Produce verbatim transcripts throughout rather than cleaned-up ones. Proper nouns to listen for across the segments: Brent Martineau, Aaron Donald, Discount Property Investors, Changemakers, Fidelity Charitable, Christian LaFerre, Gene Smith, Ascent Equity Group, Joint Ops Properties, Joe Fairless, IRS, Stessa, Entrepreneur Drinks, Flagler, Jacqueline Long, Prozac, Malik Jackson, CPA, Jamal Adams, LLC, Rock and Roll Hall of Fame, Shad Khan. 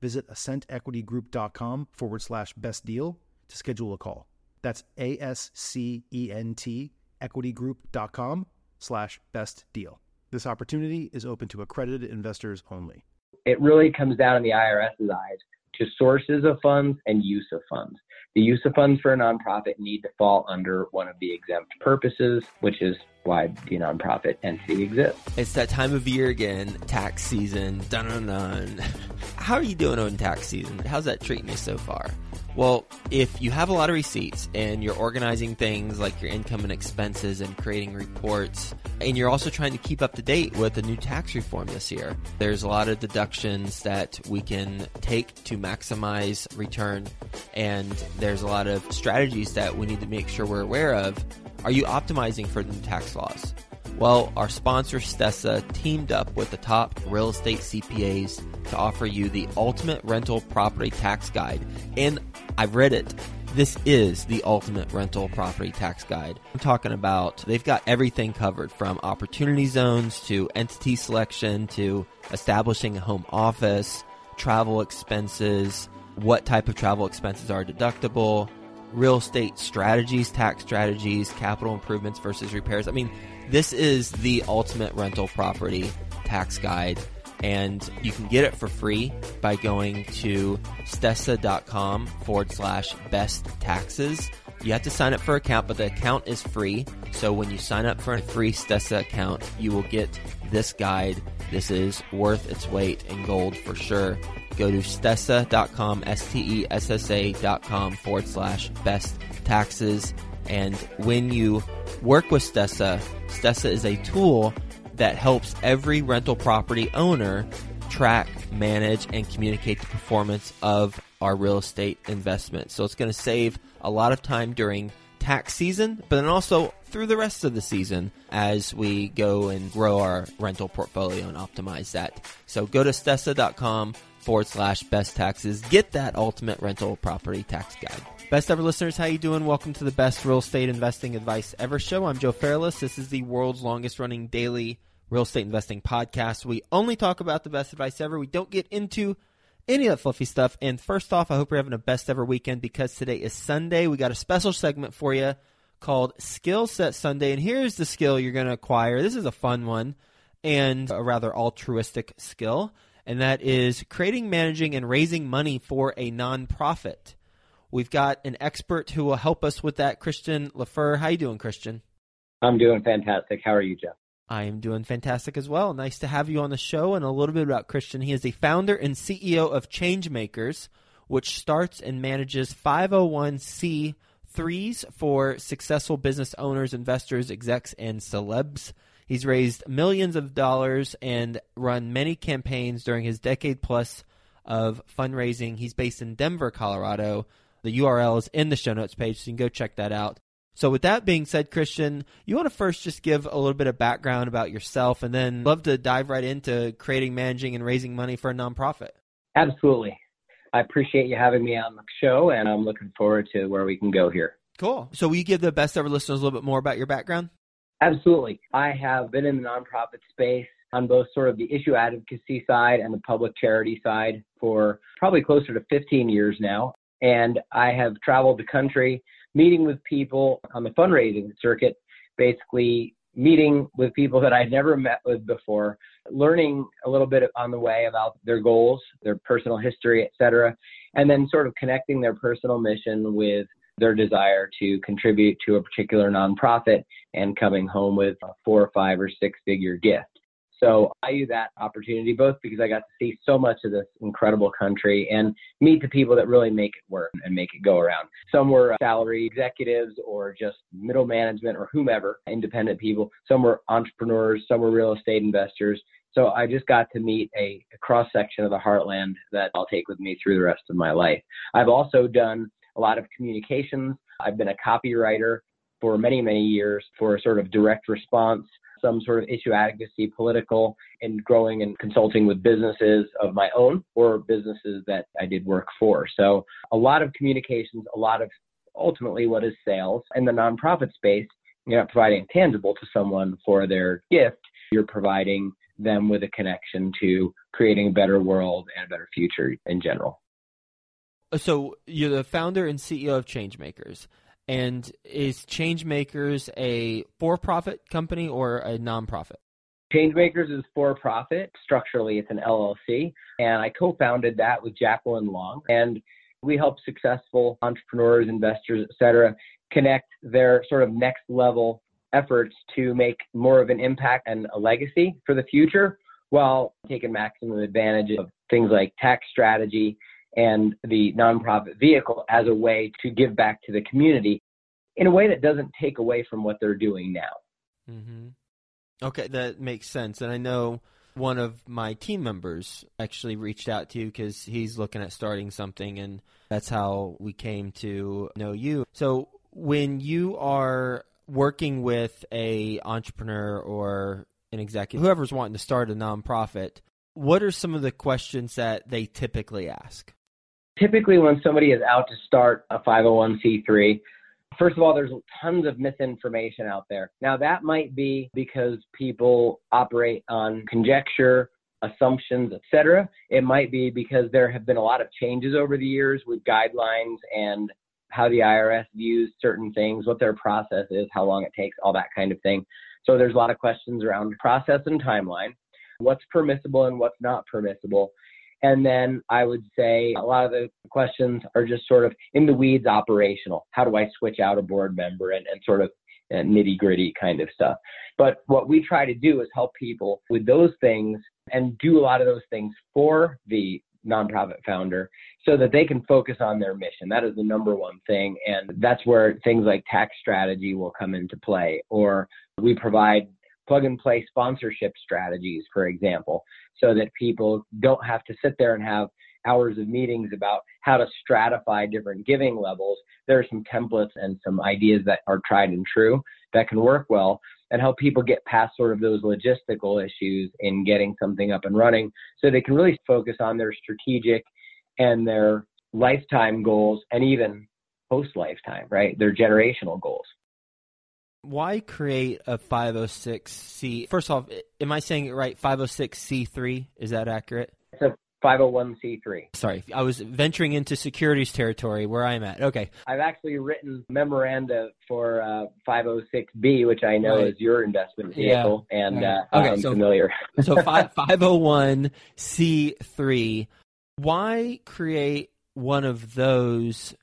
visit ascentequitygroup.com forward slash best deal to schedule a call. That's A S C E N T equitygroup.com slash best deal. This opportunity is open to accredited investors only. It really comes down in the IRS's eyes to sources of funds and use of funds. The use of funds for a nonprofit need to fall under one of the exempt purposes, which is why the nonprofit entity exists. It's that time of year again, tax season. Dun dun dun. How are you doing on tax season? How's that treating you so far? Well, if you have a lot of receipts and you're organizing things like your income and expenses and creating reports, and you're also trying to keep up to date with the new tax reform this year, there's a lot of deductions that we can take to maximize return, and there's a lot of strategies that we need to make sure we're aware of. Are you optimizing for the new tax laws? Well, our sponsor, Stessa, teamed up with the top real estate C P As to offer you the ultimate rental property tax guide. And I've read it. This is the ultimate rental property tax guide. I'm talking about they've got everything covered from opportunity zones to entity selection to establishing a home office, travel expenses, what type of travel expenses are deductible, real estate strategies, tax strategies, capital improvements versus repairs. I mean, this is the ultimate rental property tax guide, and you can get it for free by going to stessa.com forward slash best taxes. You have to sign up for an account, but the account is free. So when you sign up for a free Stessa account, you will get this guide. This is worth its weight in gold for sure. Go to stessa dot com, S T E S S A dot com forward slash best taxes. And when you work with Stessa, Stessa is a tool that helps every rental property owner track, manage, and communicate the performance of our real estate investment. So it's going to save a lot of time during tax season, but then also through the rest of the season as we go and grow our rental portfolio and optimize that. So go to stessa dot com forward slash best taxes. Get that ultimate rental property tax guide. Best ever listeners, how you doing? Welcome to the best real estate investing advice ever show. I'm Joe Fairless. This is the world's longest running daily real estate investing podcast. We only talk about the best advice ever. We don't get into any of that fluffy stuff. And first off, I hope you're having a best ever weekend because today is Sunday. We got a special segment for you called Skill Set Sunday. And here's the skill you're going to acquire. This is a fun one and a rather altruistic skill, and that is creating, managing, and raising money for a nonprofit. We've got an expert who will help us with that, Christian LaFerre. How you doing, Christian? I'm doing fantastic. How are you, Jeff? I am doing fantastic as well. Nice to have you on the show. And a little bit about Christian. He is the founder and C E O of Changemakers, which starts and manages five oh one c threes for successful business owners, investors, execs, and celebs. He's raised millions of dollars and run many campaigns during his decade plus of fundraising. He's based in Denver, Colorado. The U R L is in the show notes page, so you can go check that out. So with that being said, Christian, you want to first just give a little bit of background about yourself, and then love to dive right into creating, managing, and raising money for a nonprofit. Absolutely. I appreciate you having me on the show, and I'm looking forward to where we can go here. Cool. So will you give the best ever listeners a little bit more about your background? Absolutely. I have been in the nonprofit space on both sort of the issue advocacy side and the public charity side for probably closer to fifteen years now. And I have traveled the country meeting with people on the fundraising circuit, basically meeting with people that I'd never met with before, learning a little bit on the way about their goals, their personal history, et cetera, and then sort of connecting their personal mission with their desire to contribute to a particular nonprofit and coming home with a four or five or six figure gift. So I value that opportunity both because I got to see so much of this incredible country and meet the people that really make it work and make it go around. Some were salary executives or just middle management or whomever, independent people. Some were entrepreneurs, some were real estate investors. So I just got to meet a, a cross-section of the heartland that I'll take with me through the rest of my life. I've also done a lot of communications. I've been a copywriter for many, many years for a sort of direct response, some sort of issue advocacy, political, and growing and consulting with businesses of my own or businesses that I did work for. So a lot of communications, a lot of ultimately what is sales. In the nonprofit space, you're not providing tangible to someone for their gift. You're providing them with a connection to creating a better world and a better future in general. So you're the founder and C E O of Changemakers. And is Changemakers a for-profit company or a nonprofit? Changemakers is for-profit. Structurally, it's an L L C. And I co-founded that with Jacqueline Long. And we help successful entrepreneurs, investors, et cetera, connect their sort of next level efforts to make more of an impact and a legacy for the future while taking maximum advantage of things like tax strategy and the nonprofit vehicle as a way to give back to the community in a way that doesn't take away from what they're doing now. Mm-hmm. Okay, that makes sense. And I know one of my team members actually reached out to you because he's looking at starting something, and that's how we came to know you. So when you are working with a entrepreneur or an executive, whoever's wanting to start a nonprofit, what are some of the questions that they typically ask? Typically, when somebody is out to start a five oh one c three, first of all, there's tons of misinformation out there. Now, that might be because people operate on conjecture, assumptions, et cetera. It might be because there have been a lot of changes over the years with guidelines and how the I R S views certain things, what their process is, how long it takes, all that kind of thing. So there's a lot of questions around process and timeline, what's permissible and what's not permissible. And then I would say a lot of the questions are just sort of in the weeds operational. How do I switch out a board member and, and sort of nitty-gritty kind of stuff? But what we try to do is help people with those things and do a lot of those things for the nonprofit founder so that they can focus on their mission. That is the number one thing. And that's where things like tax strategy will come into play, or we provide plug-and-play sponsorship strategies, for example, so that people don't have to sit there and have hours of meetings about how to stratify different giving levels. There are some templates and some ideas that are tried and true that can work well and help people get past sort of those logistical issues in getting something up and running so they can really focus on their strategic and their lifetime goals and even post-lifetime, right? Their generational goals. Why create a five oh six c? First off, am I saying it right? five oh six c three? Is that accurate? It's a five oh one c three. Sorry, I was venturing into securities territory where I'm at. Okay. I've actually written memoranda for uh, five oh six b, which I know right. is your investment vehicle, yeah. and right. uh, okay, I'm so, familiar. So five, five oh one c three, why create one of those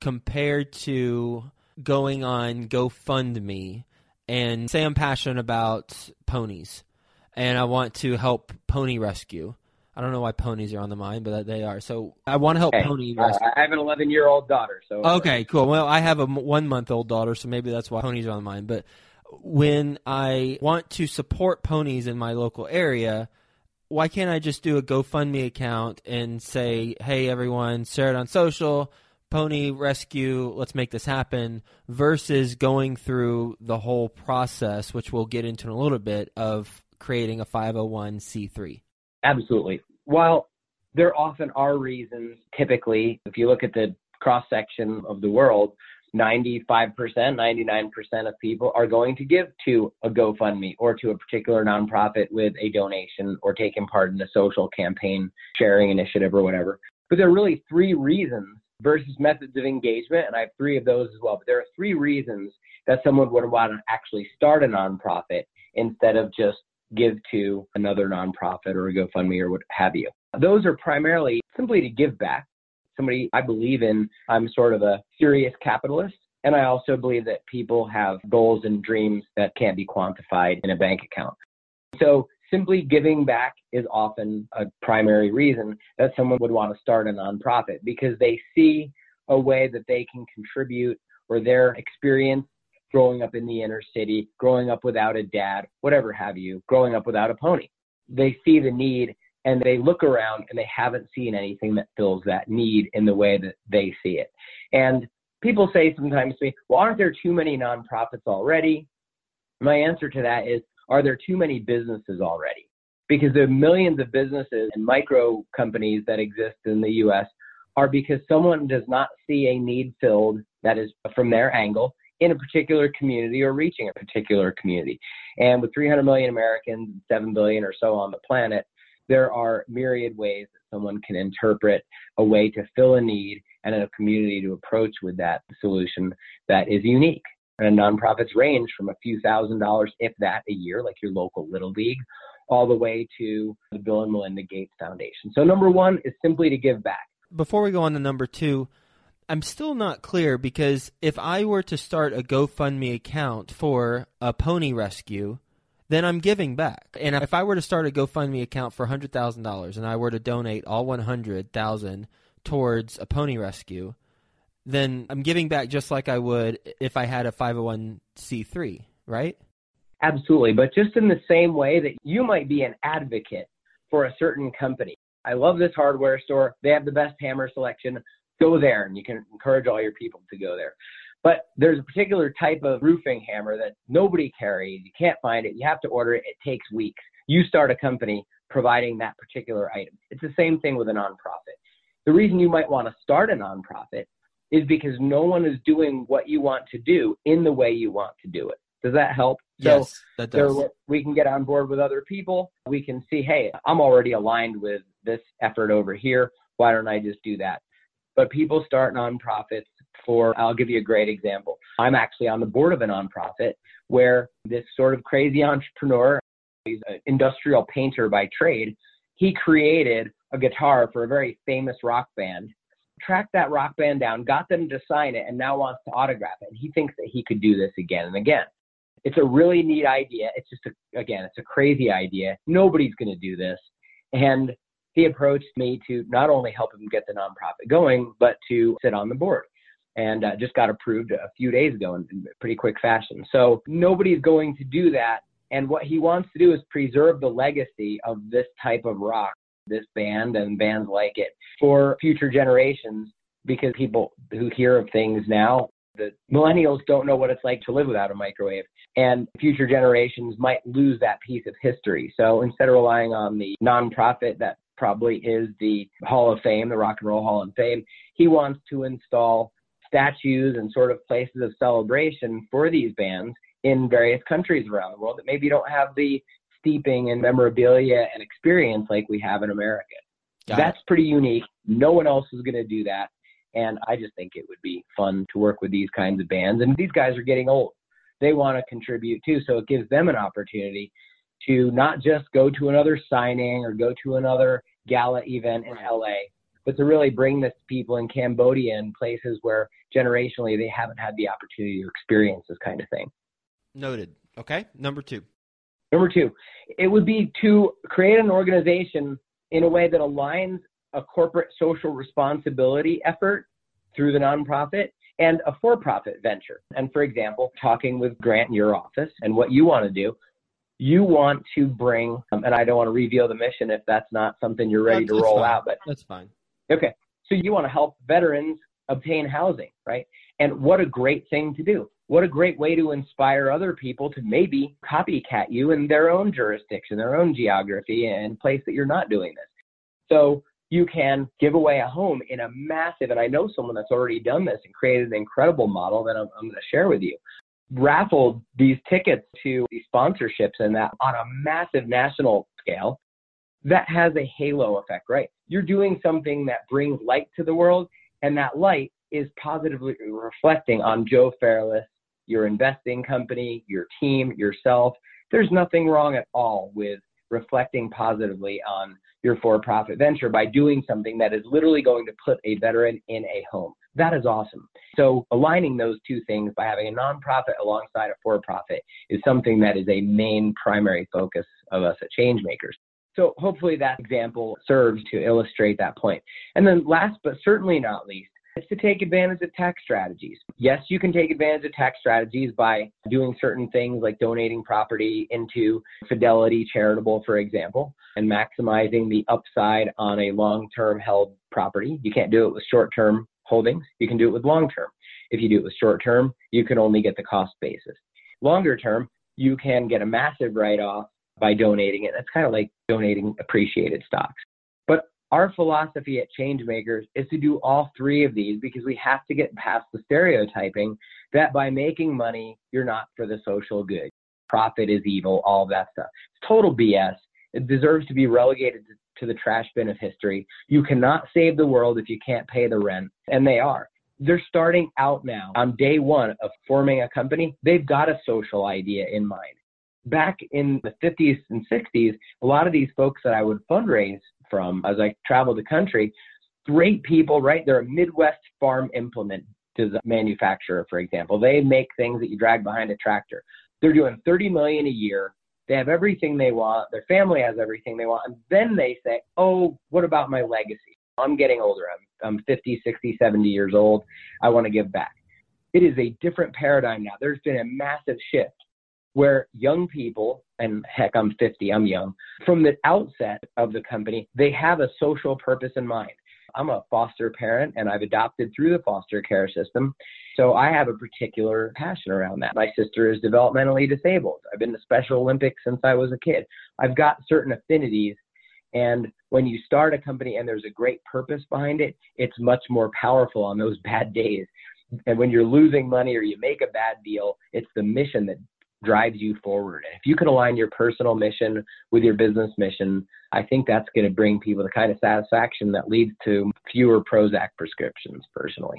compared to going on GoFundMe and say I'm passionate about ponies and I want to help pony rescue? I don't know why ponies are on the mind, but they are. So I want to help okay. pony rescue. Uh, I have an eleven-year-old daughter. So okay, cool. Well, I have a one-month-old daughter, so maybe that's why ponies are on the mind. But when I want to support ponies in my local area, why can't I just do a GoFundMe account and say, hey, everyone, share it on social, pony rescue, let's make this happen, versus going through the whole process, which we'll get into in a little bit, of creating a five oh one c three? Absolutely. While there often are reasons, typically, if you look at the cross-section of the world, ninety-five percent, ninety-nine percent of people are going to give to a GoFundMe or to a particular nonprofit with a donation or taking part in a social campaign, sharing initiative or whatever. But there are really three reasons versus methods of engagement, and I have three of those as well. But there are three reasons that someone would want to actually start a nonprofit instead of just give to another nonprofit or a GoFundMe or what have you. Those are primarily simply to give back. somebody I believe in. I'm sort of a serious capitalist. And I also believe that people have goals and dreams that can't be quantified in a bank account. So simply giving back is often a primary reason that someone would want to start a nonprofit, because they see a way that they can contribute, or their experience growing up in the inner city, growing up without a dad, whatever have you, growing up without a pony. They see the need and they look around and they haven't seen anything that fills that need in the way that they see it. And people say sometimes to me, well, aren't there too many nonprofits already? My answer to that is, are there too many businesses already? Because the millions of businesses and micro companies that exist in the U S are because someone does not see a need filled that is from their angle in a particular community or reaching a particular community. And with three hundred million Americans, seven billion or so on the planet, there are myriad ways that someone can interpret a way to fill a need and a community to approach with that solution that is unique. And nonprofits range from a few thousand dollars, if that, a year, like your local Little League, all the way to the Bill and Melinda Gates Foundation. So number one is simply to give back. Before we go on to number two, I'm still not clear, because if I were to start a GoFundMe account for a pony rescue, then I'm giving back. And if I were to start a GoFundMe account for one hundred thousand dollars and I were to donate all one hundred thousand dollars towards a pony rescue, then I'm giving back just like I would if I had a five oh one c three, right? Absolutely. But just in the same way that you might be an advocate for a certain company. I love this hardware store. They have the best hammer selection. Go there, and you can encourage all your people to go there. But there's a particular type of roofing hammer that nobody carries. You can't find it. You have to order it. It takes weeks. You start a company providing that particular item. It's the same thing with a nonprofit. The reason you might want to start a nonprofit is because no one is doing what you want to do in the way you want to do it. Does that help? Yes, so that does. There, we can get on board with other people. We can see, hey, I'm already aligned with this effort over here. Why don't I just do that? But people start nonprofits. For, I'll give you a great example. I'm actually on the board of a nonprofit where this sort of crazy entrepreneur, he's an industrial painter by trade, he created a guitar for a very famous rock band, tracked that rock band down, got them to sign it, and now wants to autograph it. And he thinks that he could do this again and again. It's a really neat idea. It's just, a, again, it's a crazy idea. Nobody's going to do this. And he approached me to not only help him get the nonprofit going, but to sit on the board. And uh, just got approved a few days ago in, in pretty quick fashion. So nobody's going to do that. And what he wants to do is preserve the legacy of this type of rock, this band and bands like it, for future generations, because people who hear of things now, the millennials don't know what it's like to live without a microwave, and future generations might lose that piece of history. So instead of relying on the nonprofit that probably is the Hall of Fame, the Rock and Roll Hall of Fame, he wants to install statues and sort of places of celebration for these bands in various countries around the world that maybe don't have the steeping and memorabilia and experience like we have in America. Got That's it. Pretty unique. No one else is going to do that. And I just think it would be fun to work with these kinds of bands. And these guys are getting old. They want to contribute too. So it gives them an opportunity to not just go to another signing or go to another gala event in L A, but to really bring this to people in Cambodia and places where generationally they haven't had the opportunity to experience this kind of thing. Noted. Okay. Number two. Number two, it would be to create an organization in a way that aligns a corporate social responsibility effort through the nonprofit and a for-profit venture. And for example, talking with Grant in your office and what you want to do, you want to bring, um, and I don't want to reveal the mission if that's not something you're ready that's, to roll out, but that's fine. Okay, so you want to help veterans obtain housing, right? And what a great thing to do. What a great way to inspire other people to maybe copycat you in their own jurisdiction, their own geography, and place that you're not doing this. So you can give away a home in a massive, and I know someone that's already done this and created an incredible model that I'm, I'm going to share with you. Raffled these tickets to these sponsorships and that on a massive national scale. That has a halo effect, right? You're doing something that brings light to the world, and that light is positively reflecting on Joe Fairless, your investing company, your team, yourself. There's nothing wrong at all with reflecting positively on your for-profit venture by doing something that is literally going to put a veteran in a home. That is awesome. So aligning those two things by having a nonprofit alongside a for-profit is something that is a main primary focus of us at Changemakers. So hopefully that example serves to illustrate that point. And then last but certainly not least, it's to take advantage of tax strategies. Yes, you can take advantage of tax strategies by doing certain things like donating property into Fidelity Charitable, for example, and maximizing the upside on a long-term held property. You can't do it with short-term holdings. You can do it with long-term. If you do it with short-term, you can only get the cost basis. Longer-term, you can get a massive write-off by donating it. That's kind of like donating appreciated stocks. But our philosophy at Changemakers is to do all three of these because we have to get past the stereotyping that by making money, you're not for the social good. Profit is evil, all that stuff. It's total B S. It deserves to be relegated to the trash bin of history. You cannot save the world if you can't pay the rent, and they are. They're starting out now. On day one of forming a company, they've got a social idea in mind. Back in the fifties and sixties, a lot of these folks that I would fundraise from as I traveled the country, great people, right? They're a Midwest farm implement manufacturer, for example. They make things that you drag behind a tractor. They're doing thirty million dollars a year. They have everything they want. Their family has everything they want. And then they say, oh, what about my legacy? I'm getting older. I'm, I'm fifty, sixty, seventy years old. I want to give back. It is a different paradigm now. There's been a massive shift where young people, and heck, I'm fifty, I'm young, from the outset of the company, they have a social purpose in mind. I'm a foster parent, and I've adopted through the foster care system, so I have a particular passion around that. My sister is developmentally disabled. I've been to Special Olympics since I was a kid. I've got certain affinities, and when you start a company and there's a great purpose behind it, it's much more powerful on those bad days. And when you're losing money or you make a bad deal, it's the mission that drives you forward. And if you can align your personal mission with your business mission, I think that's going to bring people the kind of satisfaction that leads to fewer Prozac prescriptions, personally.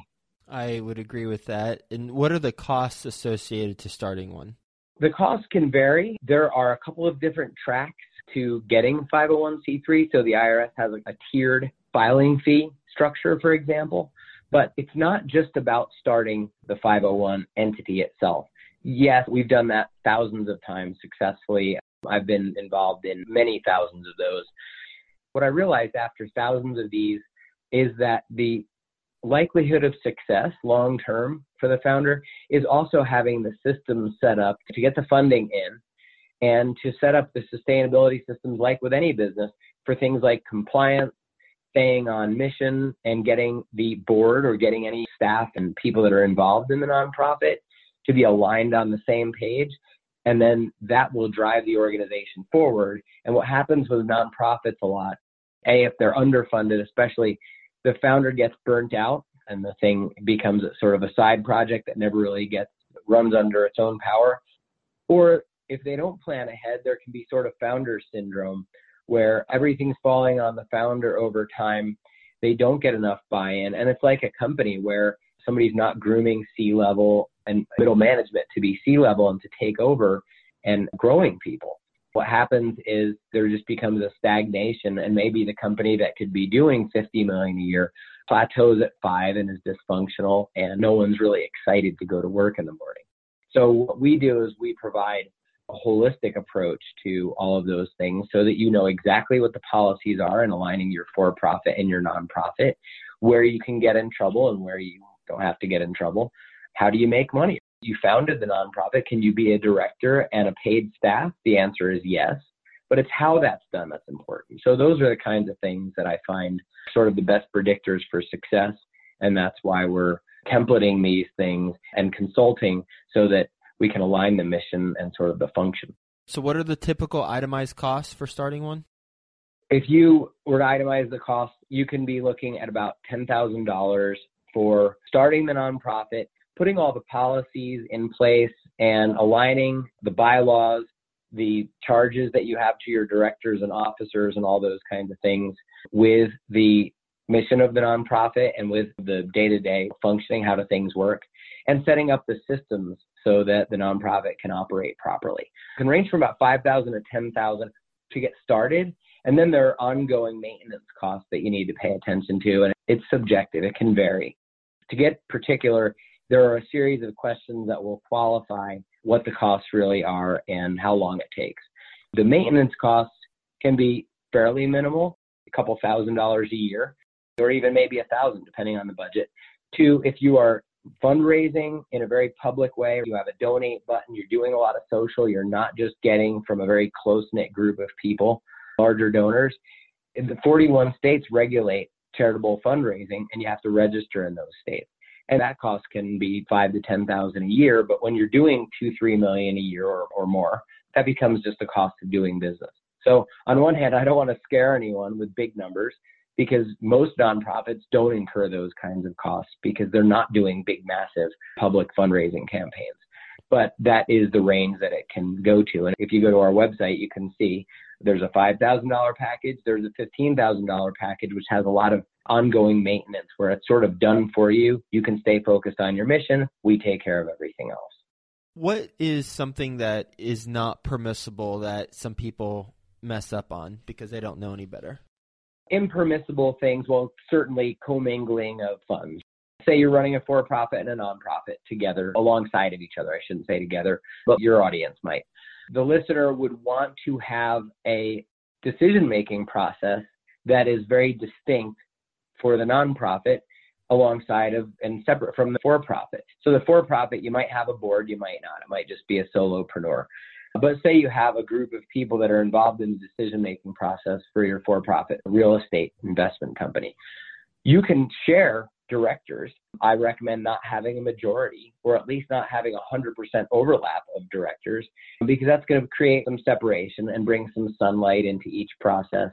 I would agree with that. And what are the costs associated to starting one? The costs can vary. There are a couple of different tracks to getting five oh one c three. So the I R S has a, a tiered filing fee structure, for example. But it's not just about starting the five oh one entity itself. Yes, we've done that thousands of times successfully. I've been involved in many thousands of those. What I realized after thousands of these is that the likelihood of success long-term for the founder is also having the system set up to get the funding in and to set up the sustainability systems, like with any business, for things like compliance, staying on mission, and getting the board or getting any staff and people that are involved in the nonprofit to be aligned on the same page, and then that will drive the organization forward. And what happens with nonprofits a lot, A, if they're underfunded, especially, the founder gets burnt out and the thing becomes sort of a side project that never really gets, runs under its own power. Or if they don't plan ahead, there can be sort of founder syndrome where everything's falling on the founder over time. They don't get enough buy-in. And it's like a company where somebody's not grooming C-level and middle management to be C-level and to take over and growing people. What happens is there just becomes a stagnation, and maybe the company that could be doing fifty million dollars a year plateaus at five and is dysfunctional, and no one's really excited to go to work in the morning. So what we do is we provide a holistic approach to all of those things so that you know exactly what the policies are in aligning your for-profit and your nonprofit, where you can get in trouble and where you don't have to get in trouble. How do you make money? You founded the nonprofit. Can you be a director and a paid staff? The answer is yes, but it's how that's done that's important. So those are the kinds of things that I find sort of the best predictors for success, and that's why we're templating these things and consulting so that we can align the mission and sort of the function. So what are the typical itemized costs for starting one? If you were to itemize the cost, you can be looking at about ten thousand dollars for starting the nonprofit, putting all the policies in place and aligning the bylaws, the charges that you have to your directors and officers and all those kinds of things with the mission of the nonprofit and with the day-to-day functioning, how do things work, and setting up the systems so that the nonprofit can operate properly. It can range from about five thousand to ten thousand to get started. And then there are ongoing maintenance costs that you need to pay attention to, and it's subjective. It can vary. To get particular, there are a series of questions that will qualify what the costs really are and how long it takes. The maintenance costs can be fairly minimal, a couple thousand dollars a year, or even maybe a thousand, depending on the budget. Two, if you are fundraising in a very public way, you have a donate button, you're doing a lot of social, you're not just getting from a very close-knit group of people, larger donors. The forty-one states regulate charitable fundraising, and you have to register in those states. And that cost can be five to ten thousand a year. But when you're doing two, three million a year or, or more, that becomes just the cost of doing business. So on one hand, I don't want to scare anyone with big numbers, because most nonprofits don't incur those kinds of costs because they're not doing big, massive public fundraising campaigns. But that is the range that it can go to. And if you go to our website, you can see there's a five thousand dollars package, there's a fifteen thousand dollars package, which has a lot of ongoing maintenance where it's sort of done for you. You can stay focused on your mission. We take care of everything else. What is something that is not permissible that some people mess up on because they don't know any better? Impermissible things, well, certainly commingling of funds. Say you're running a for-profit and a nonprofit together, alongside of each other. I shouldn't say together, but your audience might. The listener would want to have a decision-making process that is very distinct for the nonprofit alongside of and separate from the for-profit. So the for-profit, you might have a board, you might not. It might just be a solopreneur. But say you have a group of people that are involved in the decision-making process for your for-profit real estate investment company. You can share directors. I recommend not having a majority, or at least not having one hundred percent overlap of directors, because that's going to create some separation and bring some sunlight into each process.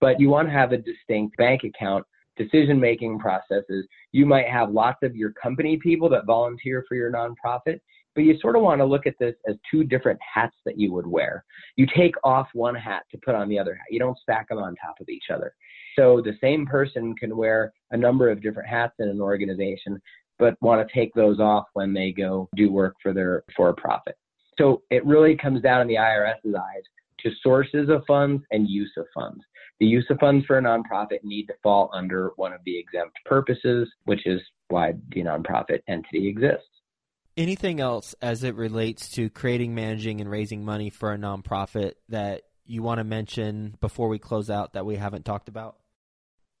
But you want to have a distinct bank account. Decision-making processes, you might have lots of your company people that volunteer for your nonprofit, but you sort of want to look at this as two different hats that you would wear. You take off one hat to put on the other hat. You don't stack them on top of each other. So the same person can wear a number of different hats in an organization, but want to take those off when they go do work for their for-profit. So it really comes down in the IRS's eyes to sources of funds and use of funds. The use of funds for a nonprofit need to fall under one of the exempt purposes, which is why the nonprofit entity exists. Anything else as it relates to creating, managing, and raising money for a nonprofit that you want to mention before we close out that we haven't talked about?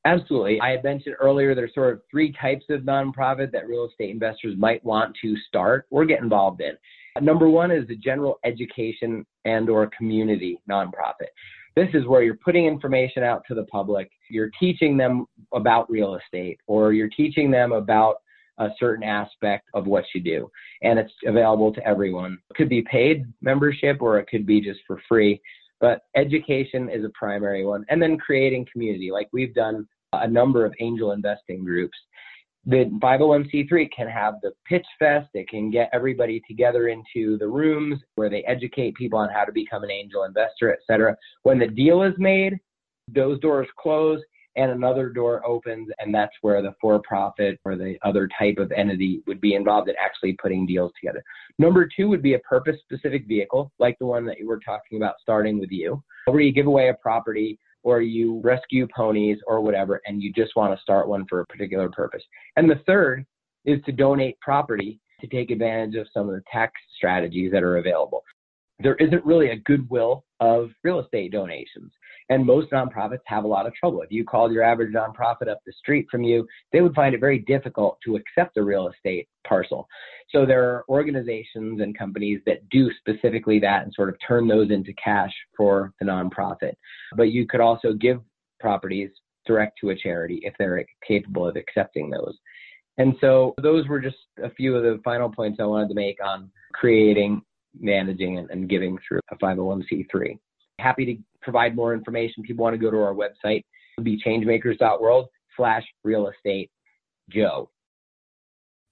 Absolutely. I had mentioned earlier there's sort of three types of nonprofit that real estate investors might want to start or get involved in. Number one is the general education and or community nonprofit. This is where you're putting information out to the public. You're teaching them about real estate, or you're teaching them about a certain aspect of what you do. And it's available to everyone. It could be paid membership, or it could be just for free. But education is a primary one. And then creating community. Like we've done a number of angel investing groups. The five oh one c three can have the pitch fest. It can get everybody together into the rooms where they educate people on how to become an angel investor, et cetera. When the deal is made, those doors close and another door opens, and that's where the for-profit or the other type of entity would be involved in actually putting deals together. Number two would be a purpose-specific vehicle, like the one that you were talking about starting with you, where you give away a property or you rescue ponies or whatever, and you just want to start one for a particular purpose. And the third is to donate property to take advantage of some of the tax strategies that are available. There isn't really a goodwill of real estate donations, and most nonprofits have a lot of trouble. If you called your average nonprofit up the street from you, they would find it very difficult to accept a real estate parcel. So there are organizations and companies that do specifically that and sort of turn those into cash for the nonprofit. But you could also give properties direct to a charity if they're capable of accepting those. And so those were just a few of the final points I wanted to make on creating, managing, and giving through a five oh one c three. Happy to provide more information. People want to go to our website. It'll be changemakers.world slash real estate Joe.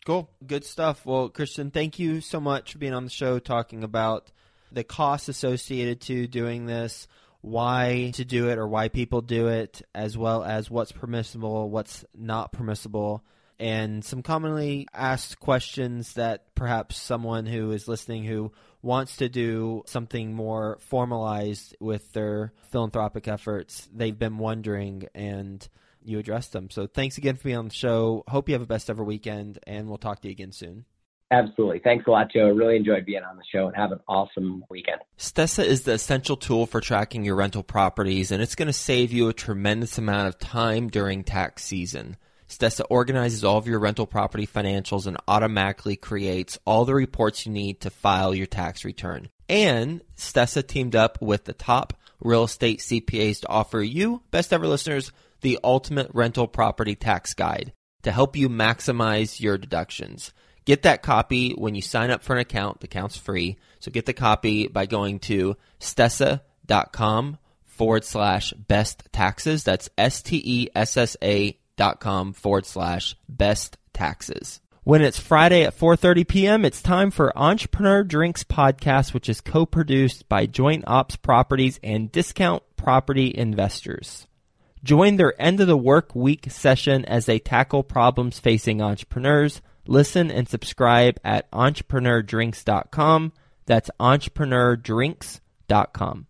Cool. Good stuff. Well, Christian, thank you so much for being on the show, talking about the costs associated to doing this, why to do it or why people do it, as well as what's permissible, what's not permissible. and some commonly asked questions that perhaps someone who is listening who wants to do something more formalized with their philanthropic efforts, they've been wondering, and you addressed them. So thanks again for being on the show. Hope you have a best ever weekend, and we'll talk to you again soon. Absolutely. Thanks a lot, Joe. I really enjoyed being on the show, and have an awesome weekend. Stessa is the essential tool for tracking your rental properties, and it's going to save you a tremendous amount of time during tax season. Stessa organizes all of your rental property financials and automatically creates all the reports you need to file your tax return. And Stessa teamed up with the top real estate C P As to offer you, best ever listeners, the ultimate rental property tax guide to help you maximize your deductions. Get that copy when you sign up for an account. The account's free. So get the copy by going to stessa.com forward slash best taxes. That's S-T-E-S-S-A dot com forward slash best taxes. When it's Friday at four thirty p.m., it's time for Entrepreneur Drinks Podcast, which is co-produced by Joint Ops Properties and Discount Property Investors. Join their end of the work week session as they tackle problems facing entrepreneurs. Listen and subscribe at entrepreneur drinks dot com. That's entrepreneur drinks dot com.